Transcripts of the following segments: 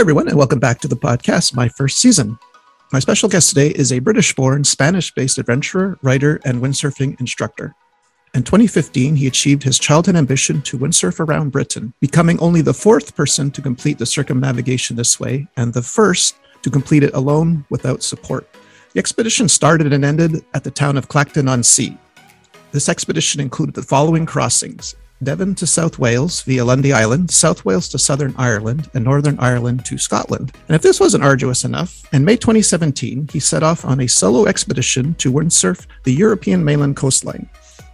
Hi, everyone, and welcome back to the podcast, my first season. My special guest today is a British-born, Spanish-based adventurer, writer, and windsurfing instructor. In 2015, he achieved his childhood ambition to windsurf around Britain, becoming only the fourth person to complete the circumnavigation this way, and the first to complete it alone without support. The expedition started and ended at the town of Clacton on Sea. This expedition included the following crossings: Devon to South Wales via Lundy Island, South Wales to Southern Ireland, and Northern Ireland to Scotland. And if this wasn't arduous enough, in May 2017, he set off on a solo expedition to windsurf the European mainland coastline.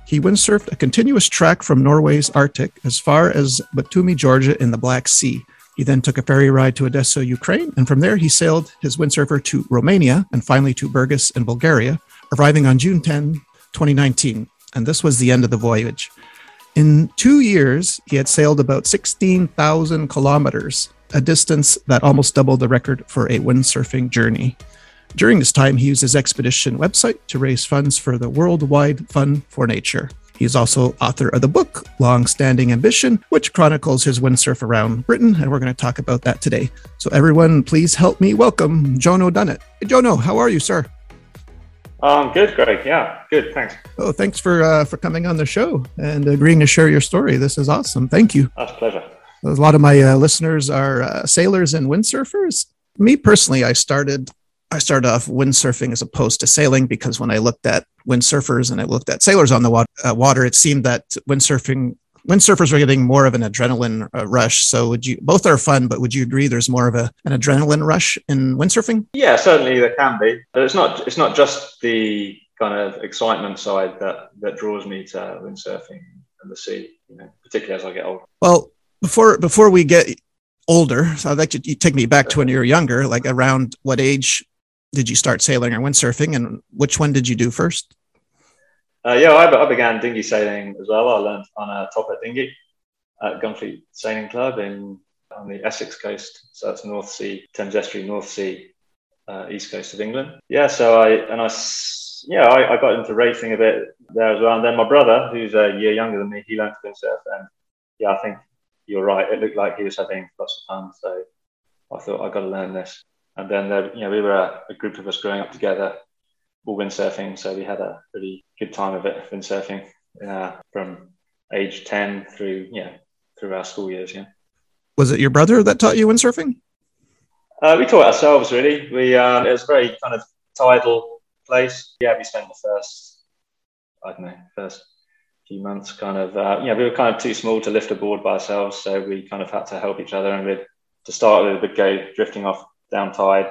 He windsurfed a continuous track from Norway's Arctic as far as Batumi, Georgia in the Black Sea. He then took a ferry ride to Odessa, Ukraine, and from there he sailed his windsurfer to Romania and finally to Burgas in Bulgaria, arriving on June 10, 2019. And this was the end of the voyage. In 2 years, he had sailed about 16,000 kilometers, a distance that almost doubled the record for a windsurfing journey. During this time, he used his expedition website to raise funds for the Worldwide Fund for Nature. He is also author of the book, Longstanding Ambition, which chronicles his windsurf around Britain, and we're going to talk about that today. So everyone, please help me welcome Jono Dunnett. Hey, Jono, how are you, sir? Good, Greg. Yeah, good. Thanks. Oh, thanks for coming on the show and agreeing to share your story. This is awesome. Thank you. That's a pleasure. A lot of my listeners are sailors and windsurfers. Me personally, I started off windsurfing as opposed to sailing because when I looked at windsurfers and I looked at sailors on the water, it seemed that windsurfers were getting more of an adrenaline rush. So both are fun, but would you agree there's more of an adrenaline rush in windsurfing? Yeah, certainly there can be. But it's not just the kind of excitement side that draws me to windsurfing and the sea, you know, particularly as I get older. Well, before we get older, so I'd like you to take me back to when you were younger, like around what age did you start sailing or windsurfing and which one did you do first? I began dinghy sailing as well. I learned on a topper dinghy at Gunfleet Sailing Club on the Essex coast. So that's North Sea, Thames Estuary, North Sea, east coast of England. Yeah, so I got into racing a bit there as well. And then my brother, who's a year younger than me, he learned to windsurf. And yeah, I think you're right. It looked like he was having lots of fun. So I thought, I've got to learn this. And then, we were a group of us growing up together, all windsurfing, so we had a pretty good time of it, windsurfing, from age 10 through our school years, yeah. Was it your brother that taught you windsurfing? We taught ourselves, really. It was a very kind of tidal place. Yeah, we spent the first few months kind of, we were kind of too small to lift a board by ourselves, so we kind of had to help each other, and to start with, we'd go drifting off down tide,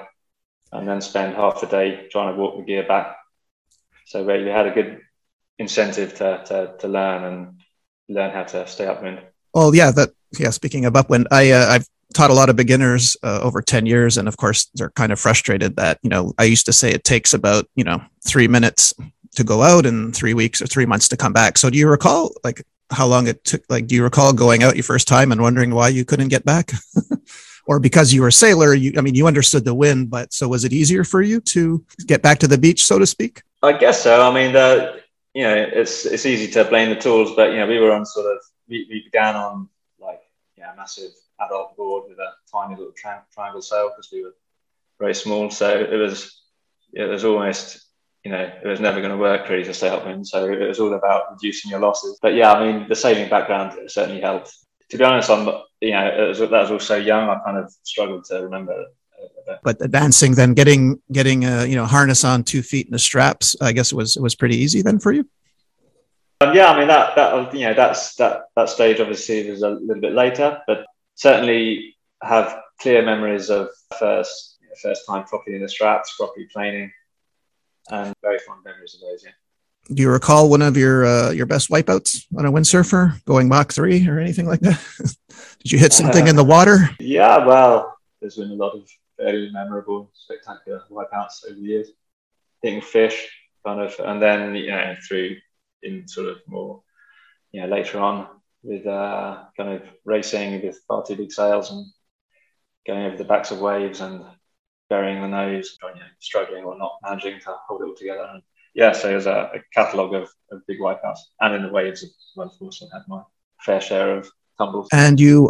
and then spend half the day trying to walk the gear back. So we had a good incentive to learn how to stay upwind. Well, speaking of upwind, I've taught a lot of beginners over 10 years. And of course, they're kind of frustrated that, I used to say it takes about, 3 minutes to go out and 3 weeks or 3 months to come back. So do you recall how long it took? Do you recall going out your first time and wondering why you couldn't get back? Or because you were a sailor, you understood the wind, but so was it easier for you to get back to the beach, so to speak? I guess so. I mean, it's easy to blame the tools, but, we were on we began on a massive adult board with a tiny little triangle sail because we were very small. So it was almost, it was never going to work really to stay upwind. So it was all about reducing your losses. But yeah, I mean, the sailing background certainly helped. To be honest, that was all so young, I kind of struggled to remember it. But advancing then, getting a harness on 2 feet and the straps, I guess it was pretty easy then for you? Yeah, I mean, that stage obviously was a little bit later, but certainly have clear memories of first time properly in the straps, properly planing, and very fond memories of those, yeah. Do you recall one of your best wipeouts on a windsurfer going Mach 3 or anything like that? Did you hit something in the water? Yeah, well, there's been a lot of very memorable, spectacular wipeouts over the years. Hitting fish, kind of, and then, through in sort of more, later on with kind of racing with far too big sails and going over the backs of waves and burying the nose, struggling or not managing to hold it all together. And, yeah, so there's a catalogue of big wipeouts, and in the waves as well, of course, I had my fair share of tumbles. And you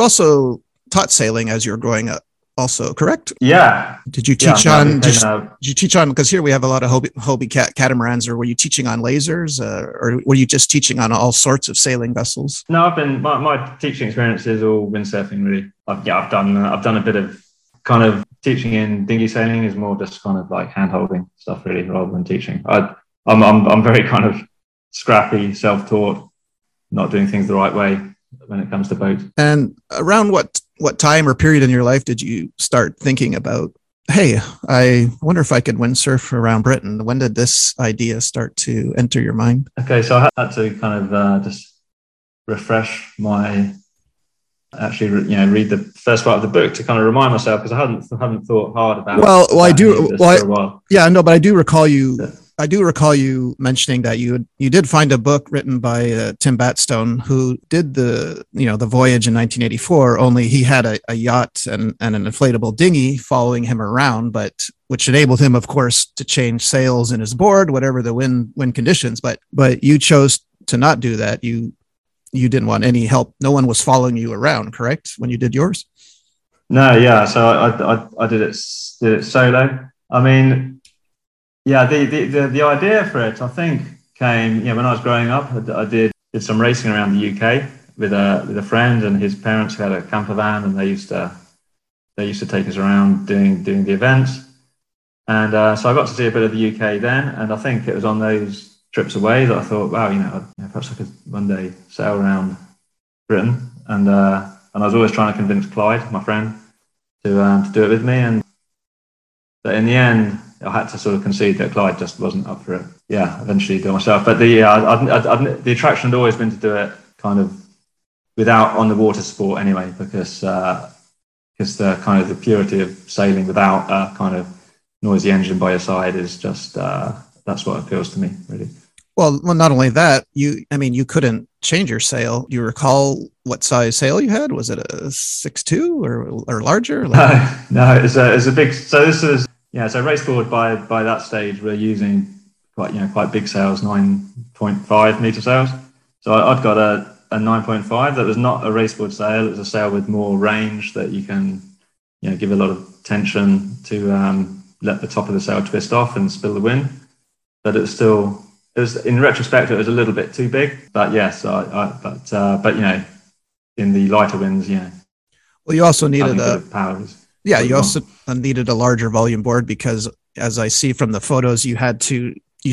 also taught sailing as you were growing up. also, correct? Yeah. Did you teach on, because here we have a lot of Hobie catamarans, or were you teaching on lasers, or were you just teaching on all sorts of sailing vessels? No, I've been, my teaching experience has all been surfing, really. I've done a bit of kind of teaching in dinghy sailing, is more just kind of like hand-holding stuff, really, rather than teaching. I'm very kind of scrappy, self-taught, not doing things the right way when it comes to boats. And around what time or period in your life did you start thinking about, hey, I wonder if I could windsurf around Britain? When did this idea start to enter your mind? Okay, so I had to kind of just refresh my, read the first part of the book to kind of remind myself, because I hadn't thought hard about it. But I do recall you... Yeah. I do recall you mentioning that you did find a book written by Tim Batstone, who did the voyage in 1984, only he had a yacht and an inflatable dinghy following him around, but which enabled him, of course, to change sails in his board, whatever the wind conditions. But you chose to not do that. You didn't want any help. No one was following you around, correct, when you did yours? No, yeah. So I did it solo. I mean... Yeah, the idea for it, I think, came when I was growing up. I did some racing around the UK with a friend, and his parents had a camper van, and they used to take us around doing the events. And so I got to see a bit of the UK then, and I think it was on those trips away that I thought, wow, perhaps I could one day sail around Britain. And I was always trying to convince Clyde, my friend, to do it with me, and but in the end, I had to sort of concede that Clyde just wasn't up for it. Yeah, eventually do it myself. But the attraction had always been to do it kind of without on the water sport anyway, because the kind of the purity of sailing without a kind of noisy engine by your side is just that's what appeals to me, really. Well, not only that, you couldn't change your sail. Do you recall what size sail you had? Was it a 6'2" or larger? No, it's a big. So this is. Yeah, so race board by that stage, we're using quite big sails, 9.5 meter sails. So I've got a 9.5 that was not a race board sail; it was a sail with more range that you can, give a lot of tension to let the top of the sail twist off and spill the wind. But it was in retrospect, it was a little bit too big. But yes, but in the lighter winds, Well, you also needed powers. Yeah, you also needed a larger volume board because, as I see from the photos, you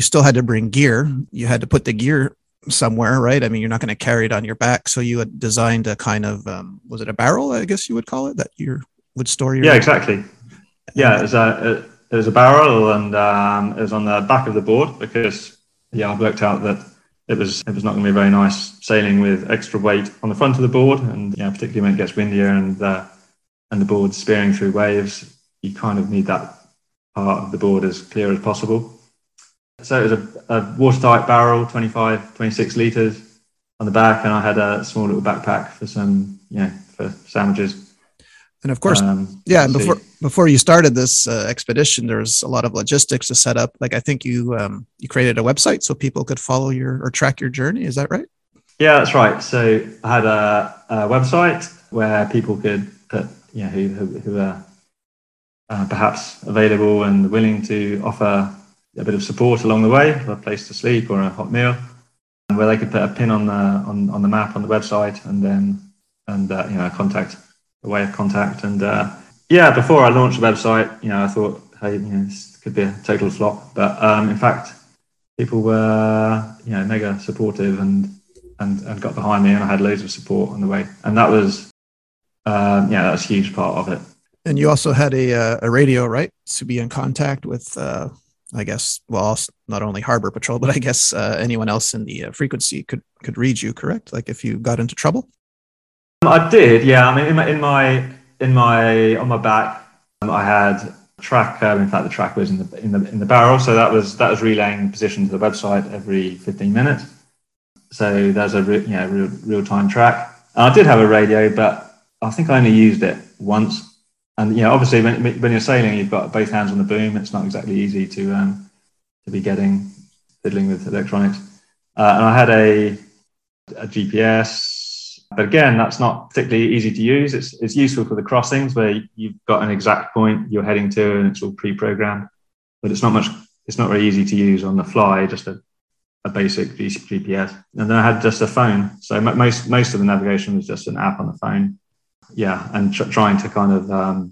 still had to bring gear. You had to put the gear somewhere, right? I mean, you're not going to carry it on your back. So you had designed a kind of, was it a barrel, I guess you would call it, that you would store your... Yeah, exactly. Yeah, it was a barrel, and it was on the back of the board because, I worked out that it was not going to be very nice sailing with extra weight on the front of the board, and particularly when it gets windier and the board spearing through waves, you kind of need that part of the board as clear as possible. So it was a watertight barrel, 26 litres on the back, and I had a small little backpack for for sandwiches. And of course, before you started this expedition, there was a lot of logistics to set up. Like I think you created a website so people could follow or track your journey. Is that right? Yeah, that's right. So I had a website where people could put who are perhaps available and willing to offer a bit of support along the way, a place to sleep or a hot meal, and where they could put a pin on the map on the website, and then a way of contact. And before I launched the website, I thought, hey, this could be a total flop, but in fact, people were mega supportive and got behind me, and I had loads of support on the way, and that was. That's a huge part of it. And you also had a radio, right, to be in contact with, not only Harbour Patrol, but I guess anyone else in the frequency could read you, correct? Like if you got into trouble? I did, yeah. I mean, on my back, I had track. In fact, the track was in the barrel, so that was relaying position to the website every 15 minutes. So there's a real-time track. And I did have a radio, but I think I only used it once, and obviously when you're sailing, you've got both hands on the boom. It's not exactly easy to be fiddling with electronics. And I had a GPS But again, that's not particularly easy to use. It's useful for the crossings where you've got an exact point you're heading to and it's all pre-programmed. But it's not very easy to use on the fly, just a basic GPS. And then I had just a phone. So most of the navigation was just an app on the phone. Yeah, and trying to kind of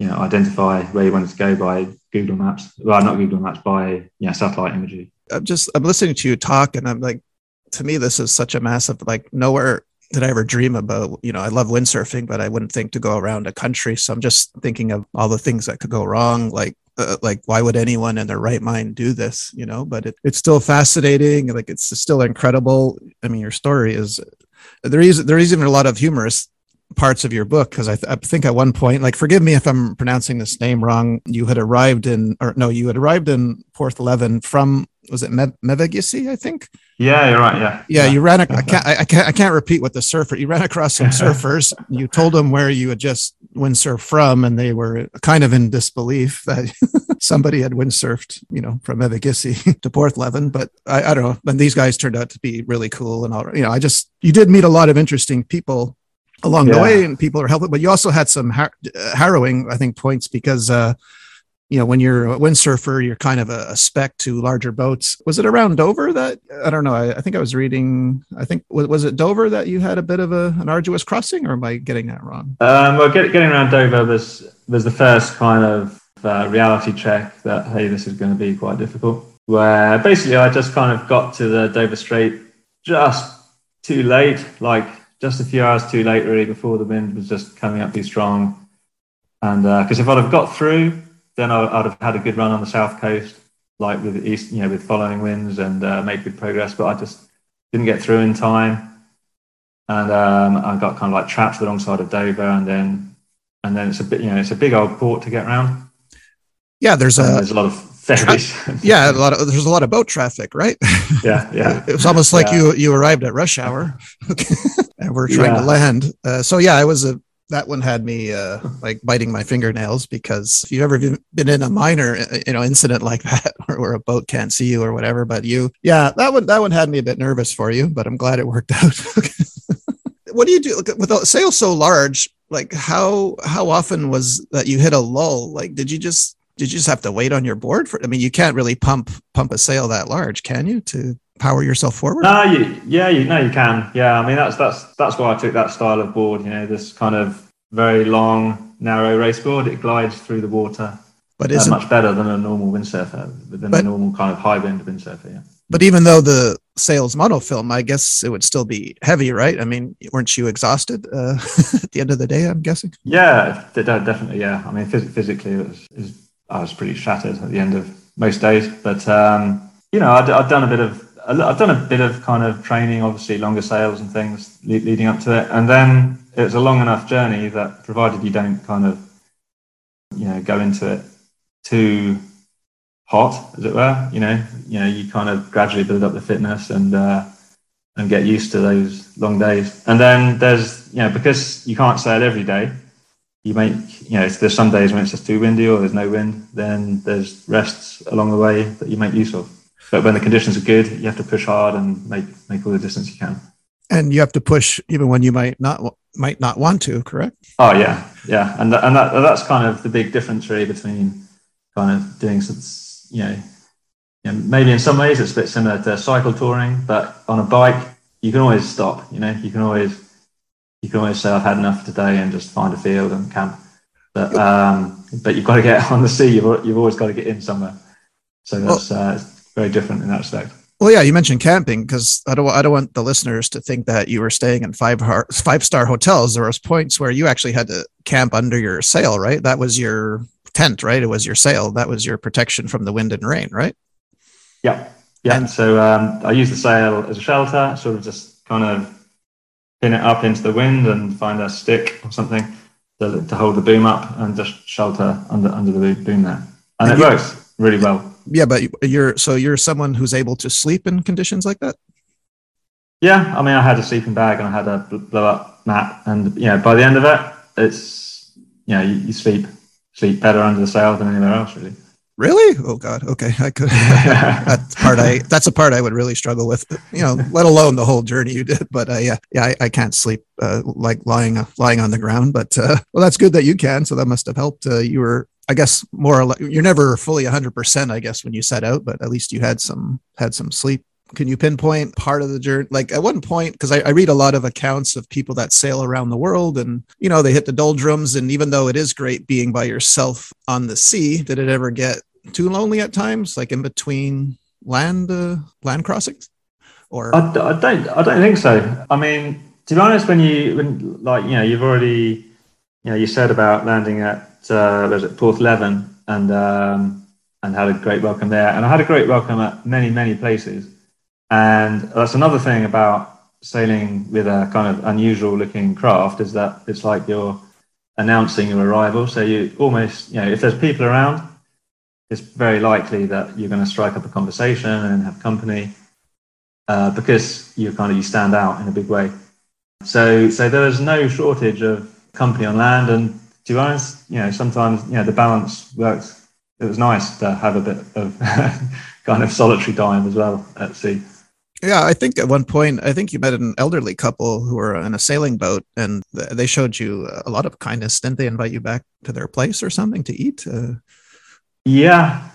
identify where you wanted to go by Google Maps. Well, not Google Maps, by satellite imagery. I'm listening to you talk, and I'm like, to me, this is such a massive, like, nowhere did I ever dream about. I love windsurfing, but I wouldn't think to go around a country. So I'm just thinking of all the things that could go wrong. Like why would anyone in their right mind do this? But it's still fascinating. Like, it's still incredible. I mean, your story is there is even a lot of humorous parts of your book, because I think at one point, like, forgive me if I'm pronouncing this name wrong, you had arrived in Porthleven from, was it Mevagissey, I think? Yeah, you're right. Yeah. You ran. I can't repeat what the surfer. You ran across some surfers. You told them where you had just windsurfed from, and they were kind of in disbelief that somebody had windsurfed, from Mevagissey to Porthleven. But I don't know. And these guys turned out to be really cool, and all. You did meet a lot of interesting people along the way, and people are helpful. But you also had some harrowing, I think, points because. When you're a windsurfer, you're kind of a speck to larger boats. Was it around Dover that, I don't know, I think I was reading, was it Dover that you had a bit of an arduous crossing, or am I getting that wrong? Getting around Dover was the first kind of reality check that, hey, this is going to be quite difficult, where basically I just kind of got to the Dover Strait just too late, like just a few hours too late, really, before the wind was just coming up too strong. And because if I'd have got through, then I'd have had a good run on the south coast, like with the east, with following winds, and made good progress. But I just didn't get through in time, and I got kind of like trapped to the wrong side of Dover, and then it's a bit, it's a big old port to get around. Yeah, there's a lot of ferries. Yeah, there's a lot of boat traffic, right? Yeah. It was almost like you arrived at rush hour, and we're trying to land. I was a. That one had me like biting my fingernails, because if you've ever been in a minor, incident like that, where a boat can't see you or whatever, but that one had me a bit nervous for you, but I'm glad it worked out. What do you do with sails so large? Like, how often was that you hit a lull? Like, did you just have to wait on your board for? I mean, you can't really pump a sail that large, can you? To power yourself forward? You can. Yeah, I mean, that's why I took that style of board. This kind of very long, narrow race board. It glides through the water, but it's much better than a normal windsurfer, a normal kind of high wind windsurfer. Yeah. But even though the sail's monofilm, I guess it would still be heavy, right? I mean, weren't you exhausted at the end of the day? I'm guessing. Yeah, definitely. Yeah, I mean, physically, I was pretty shattered at the end of most days. But I've done a bit of kind of training, obviously longer sails and things leading up to it. And then it's a long enough journey that, provided you don't kind of, go into it too hot, as it were, you kind of gradually build up the fitness and get used to those long days. And then there's, because you can't sail every day, you make, if there's some days when it's just too windy or there's no wind, then there's rests along the way that you make use of. But when the conditions are good, you have to push hard and make all the distance you can. And you have to push even when you might not want to, correct? Oh yeah, and that's kind of the big difference, really, between kind of doing some, maybe in some ways it's a bit similar to cycle touring, but on a bike you can always stop. You can always say I've had enough today and just find a field and camp. But but you've got to get on the sea. You've always got to get in somewhere. So that's. Very different in that respect. Well, yeah, you mentioned camping, because I don't want the listeners to think that you were staying in five-star hotels. There was points where you actually had to camp under your sail, right? That was your tent, right? It was your sail. That was your protection from the wind and rain, right? Yeah. And so I used the sail as a shelter, sort of just kind of pin it up into the wind and find a stick or something to hold the boom up and just shelter under the boom there. And it works really well. Yeah, but you're someone who's able to sleep in conditions like that? Yeah, I mean, I had a sleeping bag and I had a blow-up mat, and by the end of it, it's you sleep better under the sail than anywhere else, really. Really? Oh God. Okay. I could. That's a part I would really struggle with, you know, let alone the whole journey you did. But I can't sleep like lying on the ground. But well, that's good that you can. So that must have helped. You were, I guess, more or less, you're never fully 100%, I guess, when you set out, but at least you had some sleep. Can you pinpoint part of the journey? Like at one point, because I read a lot of accounts of people that sail around the world and, you know, they hit the doldrums. And even though it is great being by yourself on the sea, did it ever get too lonely at times, like in between land crossings? Or I don't think so. I mean, to be honest, you said about landing at Porthleven and had a great welcome there, and I had a great welcome at many places. And that's another thing about sailing with a kind of unusual looking craft, is that it's like you're announcing your arrival. So you almost, you know, if there's people around, it's very likely that you're going to strike up a conversation and have company, because you stand out in a big way. So there is no shortage of company on land. And to be honest, you know, sometimes, you know, the balance works. It was nice to have a bit of kind of solitary time as well at sea. Yeah, I think at one point, I think you met an elderly couple who were in a sailing boat, and they showed you a lot of kindness. Didn't they invite you back to their place or something to eat? Yeah.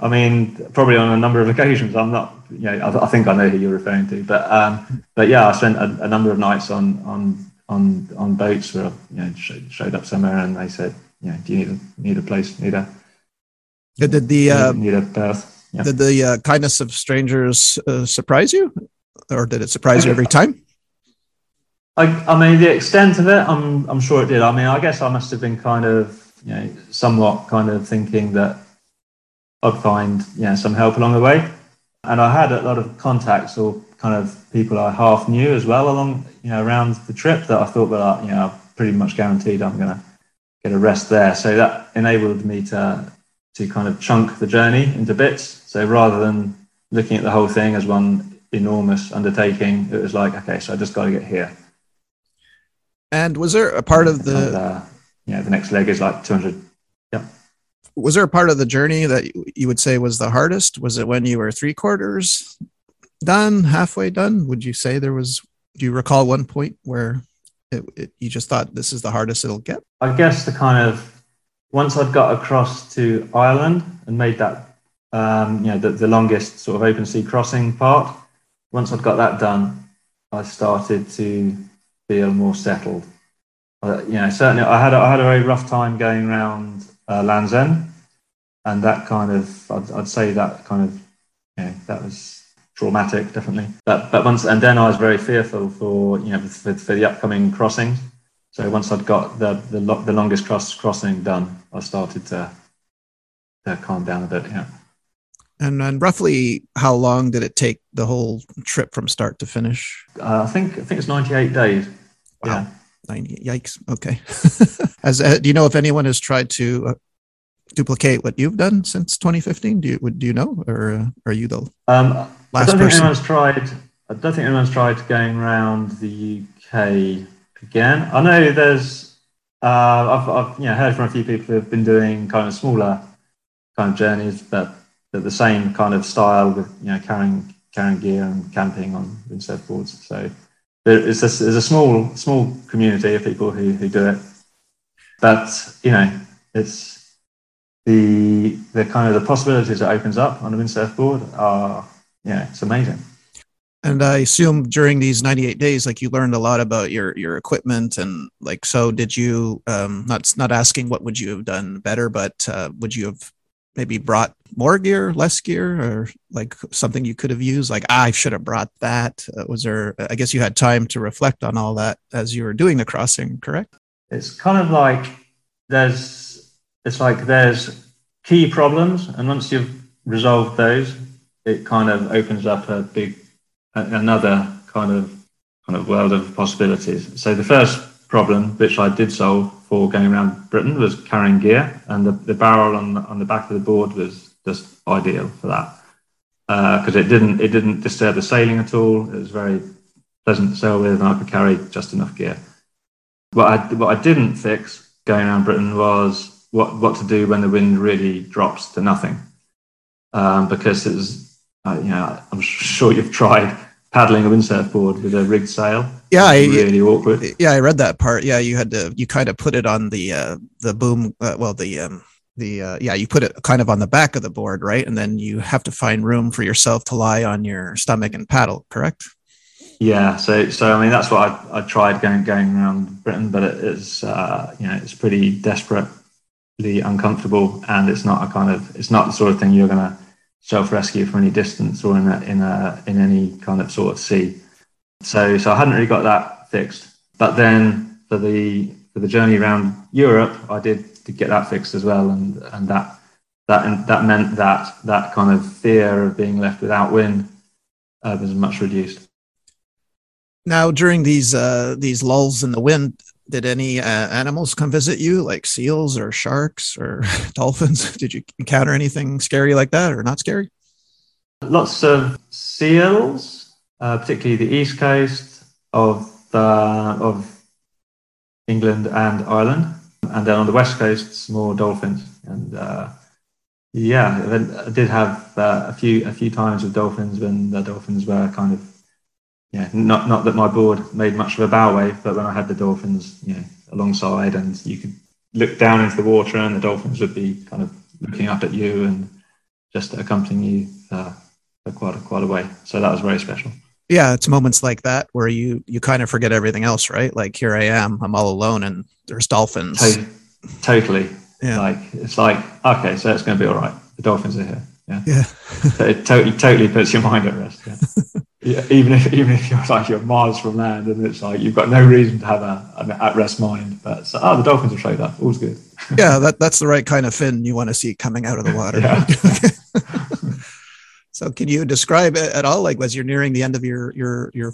I mean, probably on a number of occasions. I'm not, you know, I think I know who you're referring to, but yeah, I spent a number of nights on boats where I, you know, showed up somewhere and they said, you know, do you need a place? Did the kindness of strangers surprise you, or did it surprise you every time? I mean, the extent of it, I'm sure it did. I mean, I guess I must have been kind of, you know, somewhat kind of thinking that I'd find, you know, some help along the way, and I had a lot of contacts or kind of people I half knew as well along, you know, around the trip that I thought, well, you know, I'm pretty much guaranteed I'm going to get a rest there. So that enabled me to kind of chunk the journey into bits. So rather than looking at the whole thing as one enormous undertaking, it was like, okay, so I just got to get here. And was there a part of the... And, yeah, the next leg is like 200. Yeah. Was there a part of the journey that you would say was the hardest? Was it when you were 3/4 done, halfway done? Would you say there was... Do you recall one point where you just thought, this is the hardest it'll get? I guess the kind of... Once I'd got across to Ireland and made that, you know, the longest sort of open sea crossing part, once I'd got that done, I started to feel more settled. You know, certainly I had a very rough time going around Land's End, and that kind of, I'd say that kind of, you know, that was traumatic, definitely. But once, and then I was very fearful for, you know, for the upcoming crossings. So once I'd got the longest crossing done, I started to calm down a bit. Yeah. And roughly how long did it take the whole trip from start to finish? I think it's 98 days. Wow. Yeah. 90, yikes. Okay. Do you know if anyone has tried to duplicate what you've done since 2015? Do you know, or are you the last person? I don't think anyone's tried going around the UK. Again, I know there's, I've you know, heard from a few people who've been doing kind of smaller kind of journeys, but the same kind of style with, you know, carrying gear and camping on surfboards. So there's a small community of people who do it. But, you know, it's the kind of the possibilities that opens up on a windsurfboard are, you know, it's amazing. And I assume during these 98 days, like, you learned a lot about your equipment, and like, so did you, not asking what would you have done better, but would you have maybe brought more gear, less gear, or like something you could have used? Like, I should have brought that. Was there, I guess you had time to reflect on all that as you were doing the crossing, correct? It's kind of like there's key problems. And once you've resolved those, it kind of opens up a big, another kind of world of possibilities. So the first problem, which I did solve for going around Britain, was carrying gear, and the barrel on the back of the board was just ideal for that, because it didn't disturb the sailing at all. It was very pleasant to sail with, and I could carry just enough gear. What I didn't fix going around Britain was what to do when the wind really drops to nothing, because it's I'm sure you've tried paddling a windsurf board with a rigged sail. Yeah, really awkward. Yeah, I read that part. Yeah, you kind of put it on the boom. You put it kind of on the back of the board, right? And then you have to find room for yourself to lie on your stomach and paddle. Correct. Yeah, so I mean that's what I tried going around Britain, but it's pretty desperately uncomfortable, and it's not the sort of thing you're going to self-rescue from any distance or in any kind of sort of sea. So I hadn't really got that fixed, but then for the journey around Europe, I did get that fixed as well, and that meant that kind of fear of being left without wind was much reduced. Now, during these lulls in the wind, did any animals come visit you, like seals or sharks or dolphins? Did you encounter anything scary like that, or not scary? Lots of seals, particularly the east coast of England and Ireland, and then on the west coast, some more dolphins. And I did have a few times with dolphins when the dolphins were kind of. Yeah, not that my board made much of a bow wave, but when I had the dolphins, alongside, and you could look down into the water, and the dolphins would be kind of looking up at you and just accompanying you for quite a way. So that was very special. Yeah, it's moments like that where you kind of forget everything else, right? Like here I am, I'm all alone, and there's dolphins. Totally. Yeah. It's like okay, so it's going to be all right. The dolphins are here. Yeah. Yeah. So it totally puts your mind at rest. Yeah. Yeah, even if you're like you're miles from land, and it's like you've got no reason to have an at-rest mind, but the dolphins have showed up. All's good. Yeah, that's the right kind of fin you want to see coming out of the water. Yeah. So, can you describe it at all? Like, as you're nearing the end of your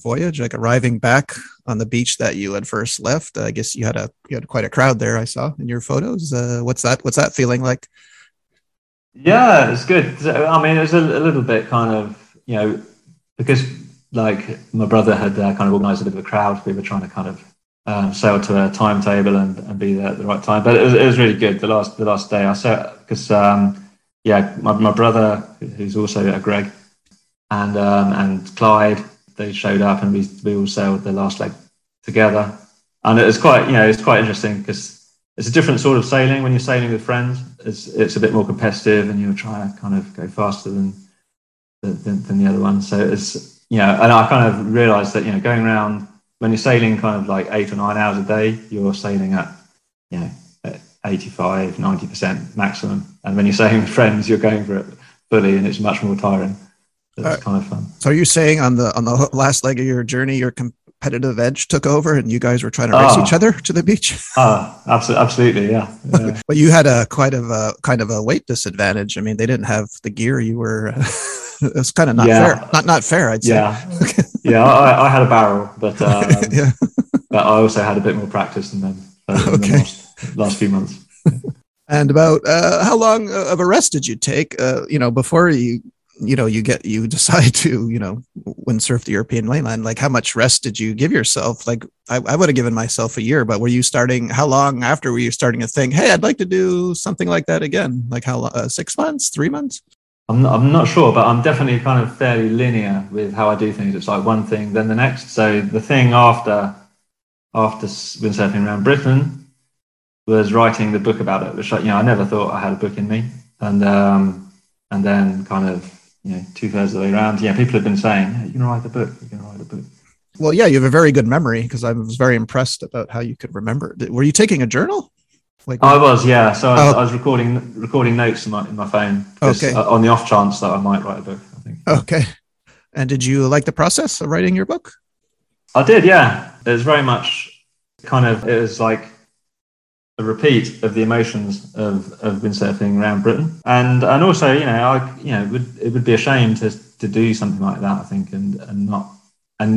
voyage, like arriving back on the beach that you had first left, I guess you had quite a crowd there. I saw in your photos. What's that feeling like? Yeah, it's good. I mean, it was a little bit kind of because like my brother had kind of organised a bit of a crowd. We were trying to kind of sail to a timetable and be there at the right time. But it was really good. The last day I saw, because my brother, who's also Greg, and Clyde, they showed up, and we all sailed the last leg together. And it was quite interesting because it's a different sort of sailing when you're sailing with friends. It's a bit more competitive, and you're trying to kind of go faster than the other one. So it's, and I kind of realized that, going around when you're sailing kind of like 8 or 9 hours a day, you're sailing at, at 85, 90% maximum. And when you're sailing with friends, you're going for it fully, and it's much more tiring. So it's kind of fun. So are you saying on the last leg of your journey, your competitive edge took over and you guys were trying to race each other to the beach? Absolutely. Yeah. But you had a kind of a weight disadvantage. I mean, they didn't have the gear you were... It was kind of not fair. Not fair, I'd say. Yeah, yeah. I had a barrel, but but I also had a bit more practice than them in the last few months. And about how long of a rest did you take? Before you decide to windsurf the European mainland. Like, how much rest did you give yourself? Like, I would have given myself a year, but were you starting? How long after were you starting to think, hey, I'd like to do something like that again? Like, how long? 6 months? 3 months? I'm not sure, but I'm definitely kind of fairly linear with how I do things. It's like one thing, then the next. So the thing after windsurfing around Britain was writing the book about it, which I never thought I had a book in me. And then kind of 2/3 of the way around, people have been saying, yeah, you can write a book. Well, yeah, you have a very good memory, because I was very impressed about how you could remember. Were you taking a journal? Like, I was, yeah. So I was recording notes in my phone, on the off chance that I might write a book, I think. Okay. And did you like the process of writing your book? I did, yeah. It was very much it was like a repeat of the emotions of windsurfing around Britain, and also it would be a shame to do something like that, I think, and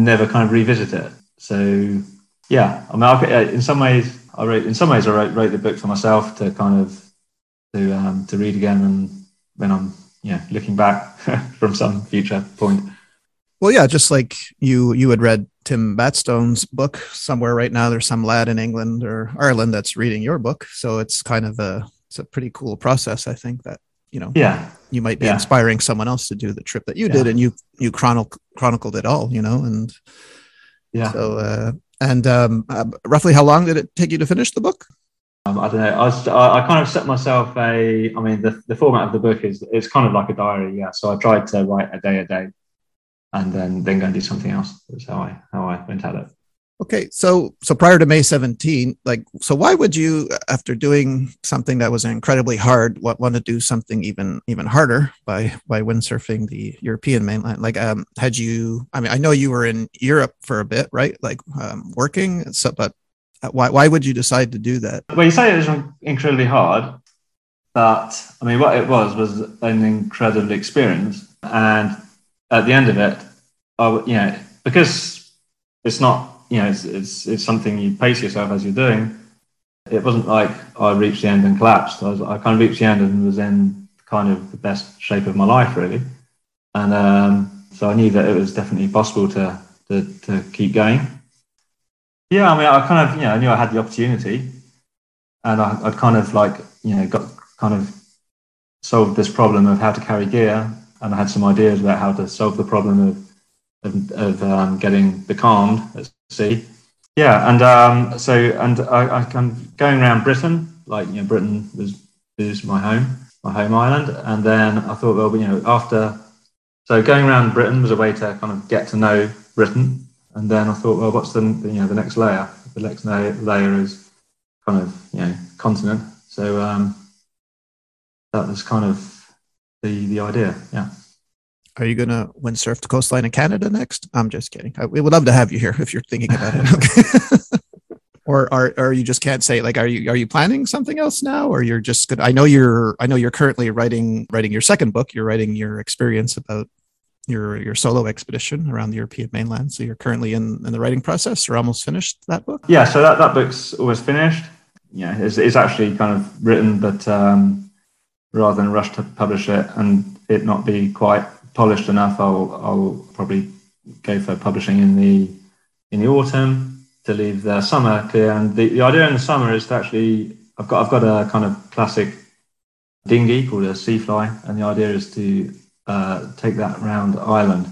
never kind of revisit it. So yeah, I mean, I wrote the book for myself to kind of to read again when I'm looking back from some future point. Well, yeah, just like you had read Tim Batstone's book somewhere right now. There's some lad in England or Ireland that's reading your book, so it's kind of a it's a pretty cool process. I think that, you know, you might be inspiring someone else to do the trip that you did, and you chronicled it all, you know, and so, roughly how long did it take you to finish the book? I don't know. I kind of set myself a, I mean, the format of the book is, it's kind of like a diary. Yeah. So I tried to write a day and then go and do something else. That's how I went at it. Okay. So prior to May 17, so why would you, after doing something that was incredibly hard, want to do something even harder by windsurfing the European mainland? Had you, I mean, I know you were in Europe for a bit, right? Working, so, but why would you decide to do that? Well, you say it was incredibly hard, but I mean, what it was an incredible experience. And at the end of it, because it's not, you know, it's something you pace yourself as you're doing. It wasn't like I reached the end and collapsed. I kind of reached the end and was in kind of the best shape of my life, really. And so I knew that it was definitely possible to keep going. Yeah, I mean, I kind of, I knew I had the opportunity, and I'd kind of got kind of solved this problem of how to carry gear, and I had some ideas about how to solve the problem of getting becalmed at sea. Yeah, and I'm going around Britain, Britain is my home island, and then I thought, well, going around Britain was a way to kind of get to know Britain, and then I thought, well, what's the next layer? The next layer is kind of, continent. So that was kind of the idea, yeah. Are you going to windsurf the coastline of Canada next? I'm just kidding. We would love to have you here if you're thinking about it. Okay. Or you just can't say, are you planning something else now? Or you're just good? I know you're currently writing your second book. You're writing your experience about your solo expedition around the European mainland. So you're currently in the writing process, or almost finished that book? Yeah. So that book's always finished. Yeah. It's actually kind of written, but rather than rush to publish it and it not be quite polished enough, I'll probably go for publishing in the autumn to leave the summer clear. And the idea in the summer is to actually, I've got a kind of classic dinghy called a Seafly, and the idea is to take that round Ireland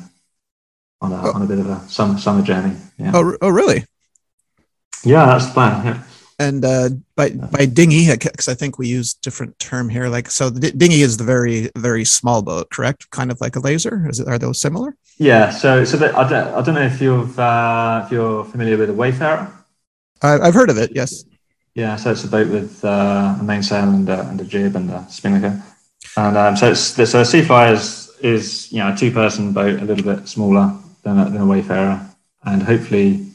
on a bit of a summer journey. Yeah. Oh, really? Yeah, that's the plan. Yeah. And by dinghy, because I think we use different term here. So the dinghy is the very, very small boat, correct? Kind of like a laser. Are those similar? Yeah. So I don't know if you're familiar with a Wayfarer. I've heard of it. Yes. Yeah. So it's a boat with a mainsail and a jib and a spinnaker. And so Seafly is a two-person boat, a little bit smaller than a Wayfarer, and hopefully.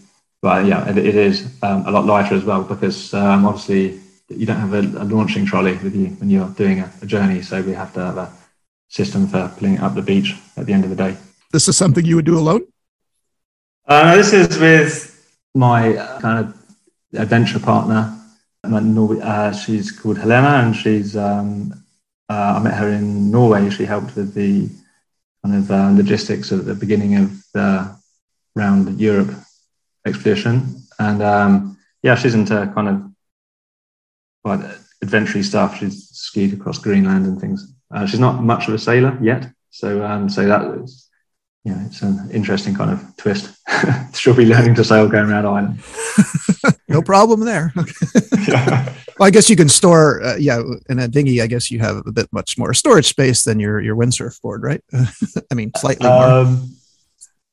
But yeah, it is a lot lighter as well, because obviously you don't have a launching trolley with you when you're doing a journey. So we have to have a system for pulling it up the beach at the end of the day. This is something you would do alone? This is with my kind of adventure partner. She's called Helena, and she's I met her in Norway. She helped with the kind of logistics at the beginning of the round Europe expedition, and she's into kind of quite adventure stuff. She's skied across Greenland and things. She's not much of a sailor yet, so that is, it's an interesting kind of twist. She'll be learning to sail going around Ireland. No problem there. Yeah. Well, I guess you can store in a dinghy. I guess you have a bit much more storage space than your windsurf board, right? I mean, slightly more.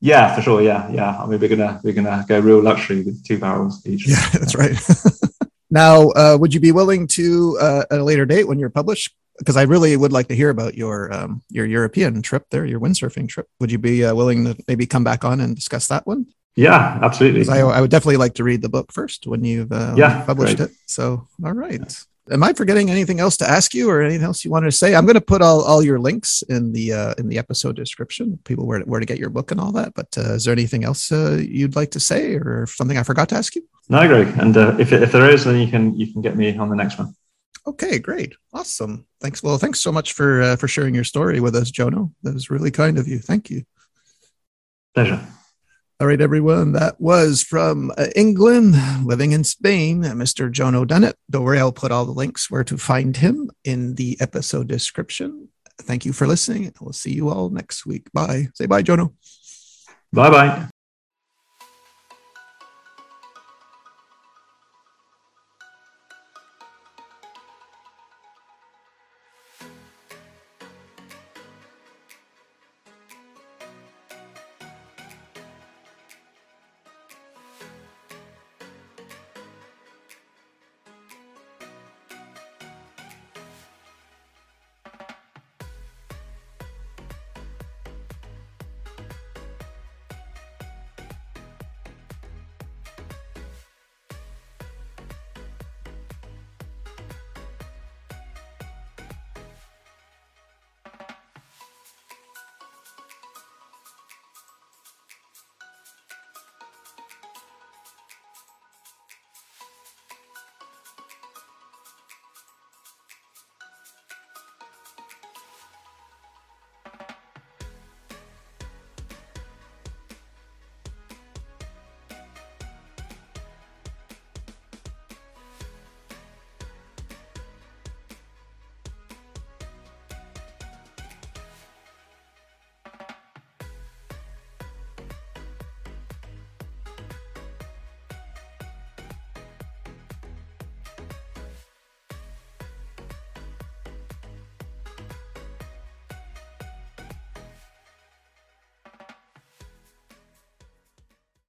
Yeah, for sure. Yeah. I mean, we're gonna go real luxury with 2 barrels each. Yeah, that's right. Now, would you be willing to at a later date when you're published? Because I really would like to hear about your European trip there, your windsurfing trip. Would you be willing to maybe come back on and discuss that one? Yeah, absolutely. I would definitely like to read the book first when you've published it. So, all right. Yeah. Am I forgetting anything else to ask you, or anything else you wanted to say? I'm going to put all your links in the episode description. People where to get your book and all that. But is there anything else you'd like to say, or something I forgot to ask you? No, Greg. And if there is, then you can get me on the next one. Okay, great, awesome. Thanks. Well, thanks so much for sharing your story with us, Jono. That was really kind of you. Thank you. Pleasure. All right, everyone, that was from England, living in Spain, Mr. Jono Dunnett. Don't worry, I'll put all the links where to find him in the episode description. Thank you for listening. We'll see you all next week. Bye. Say bye, Jono. Bye-bye.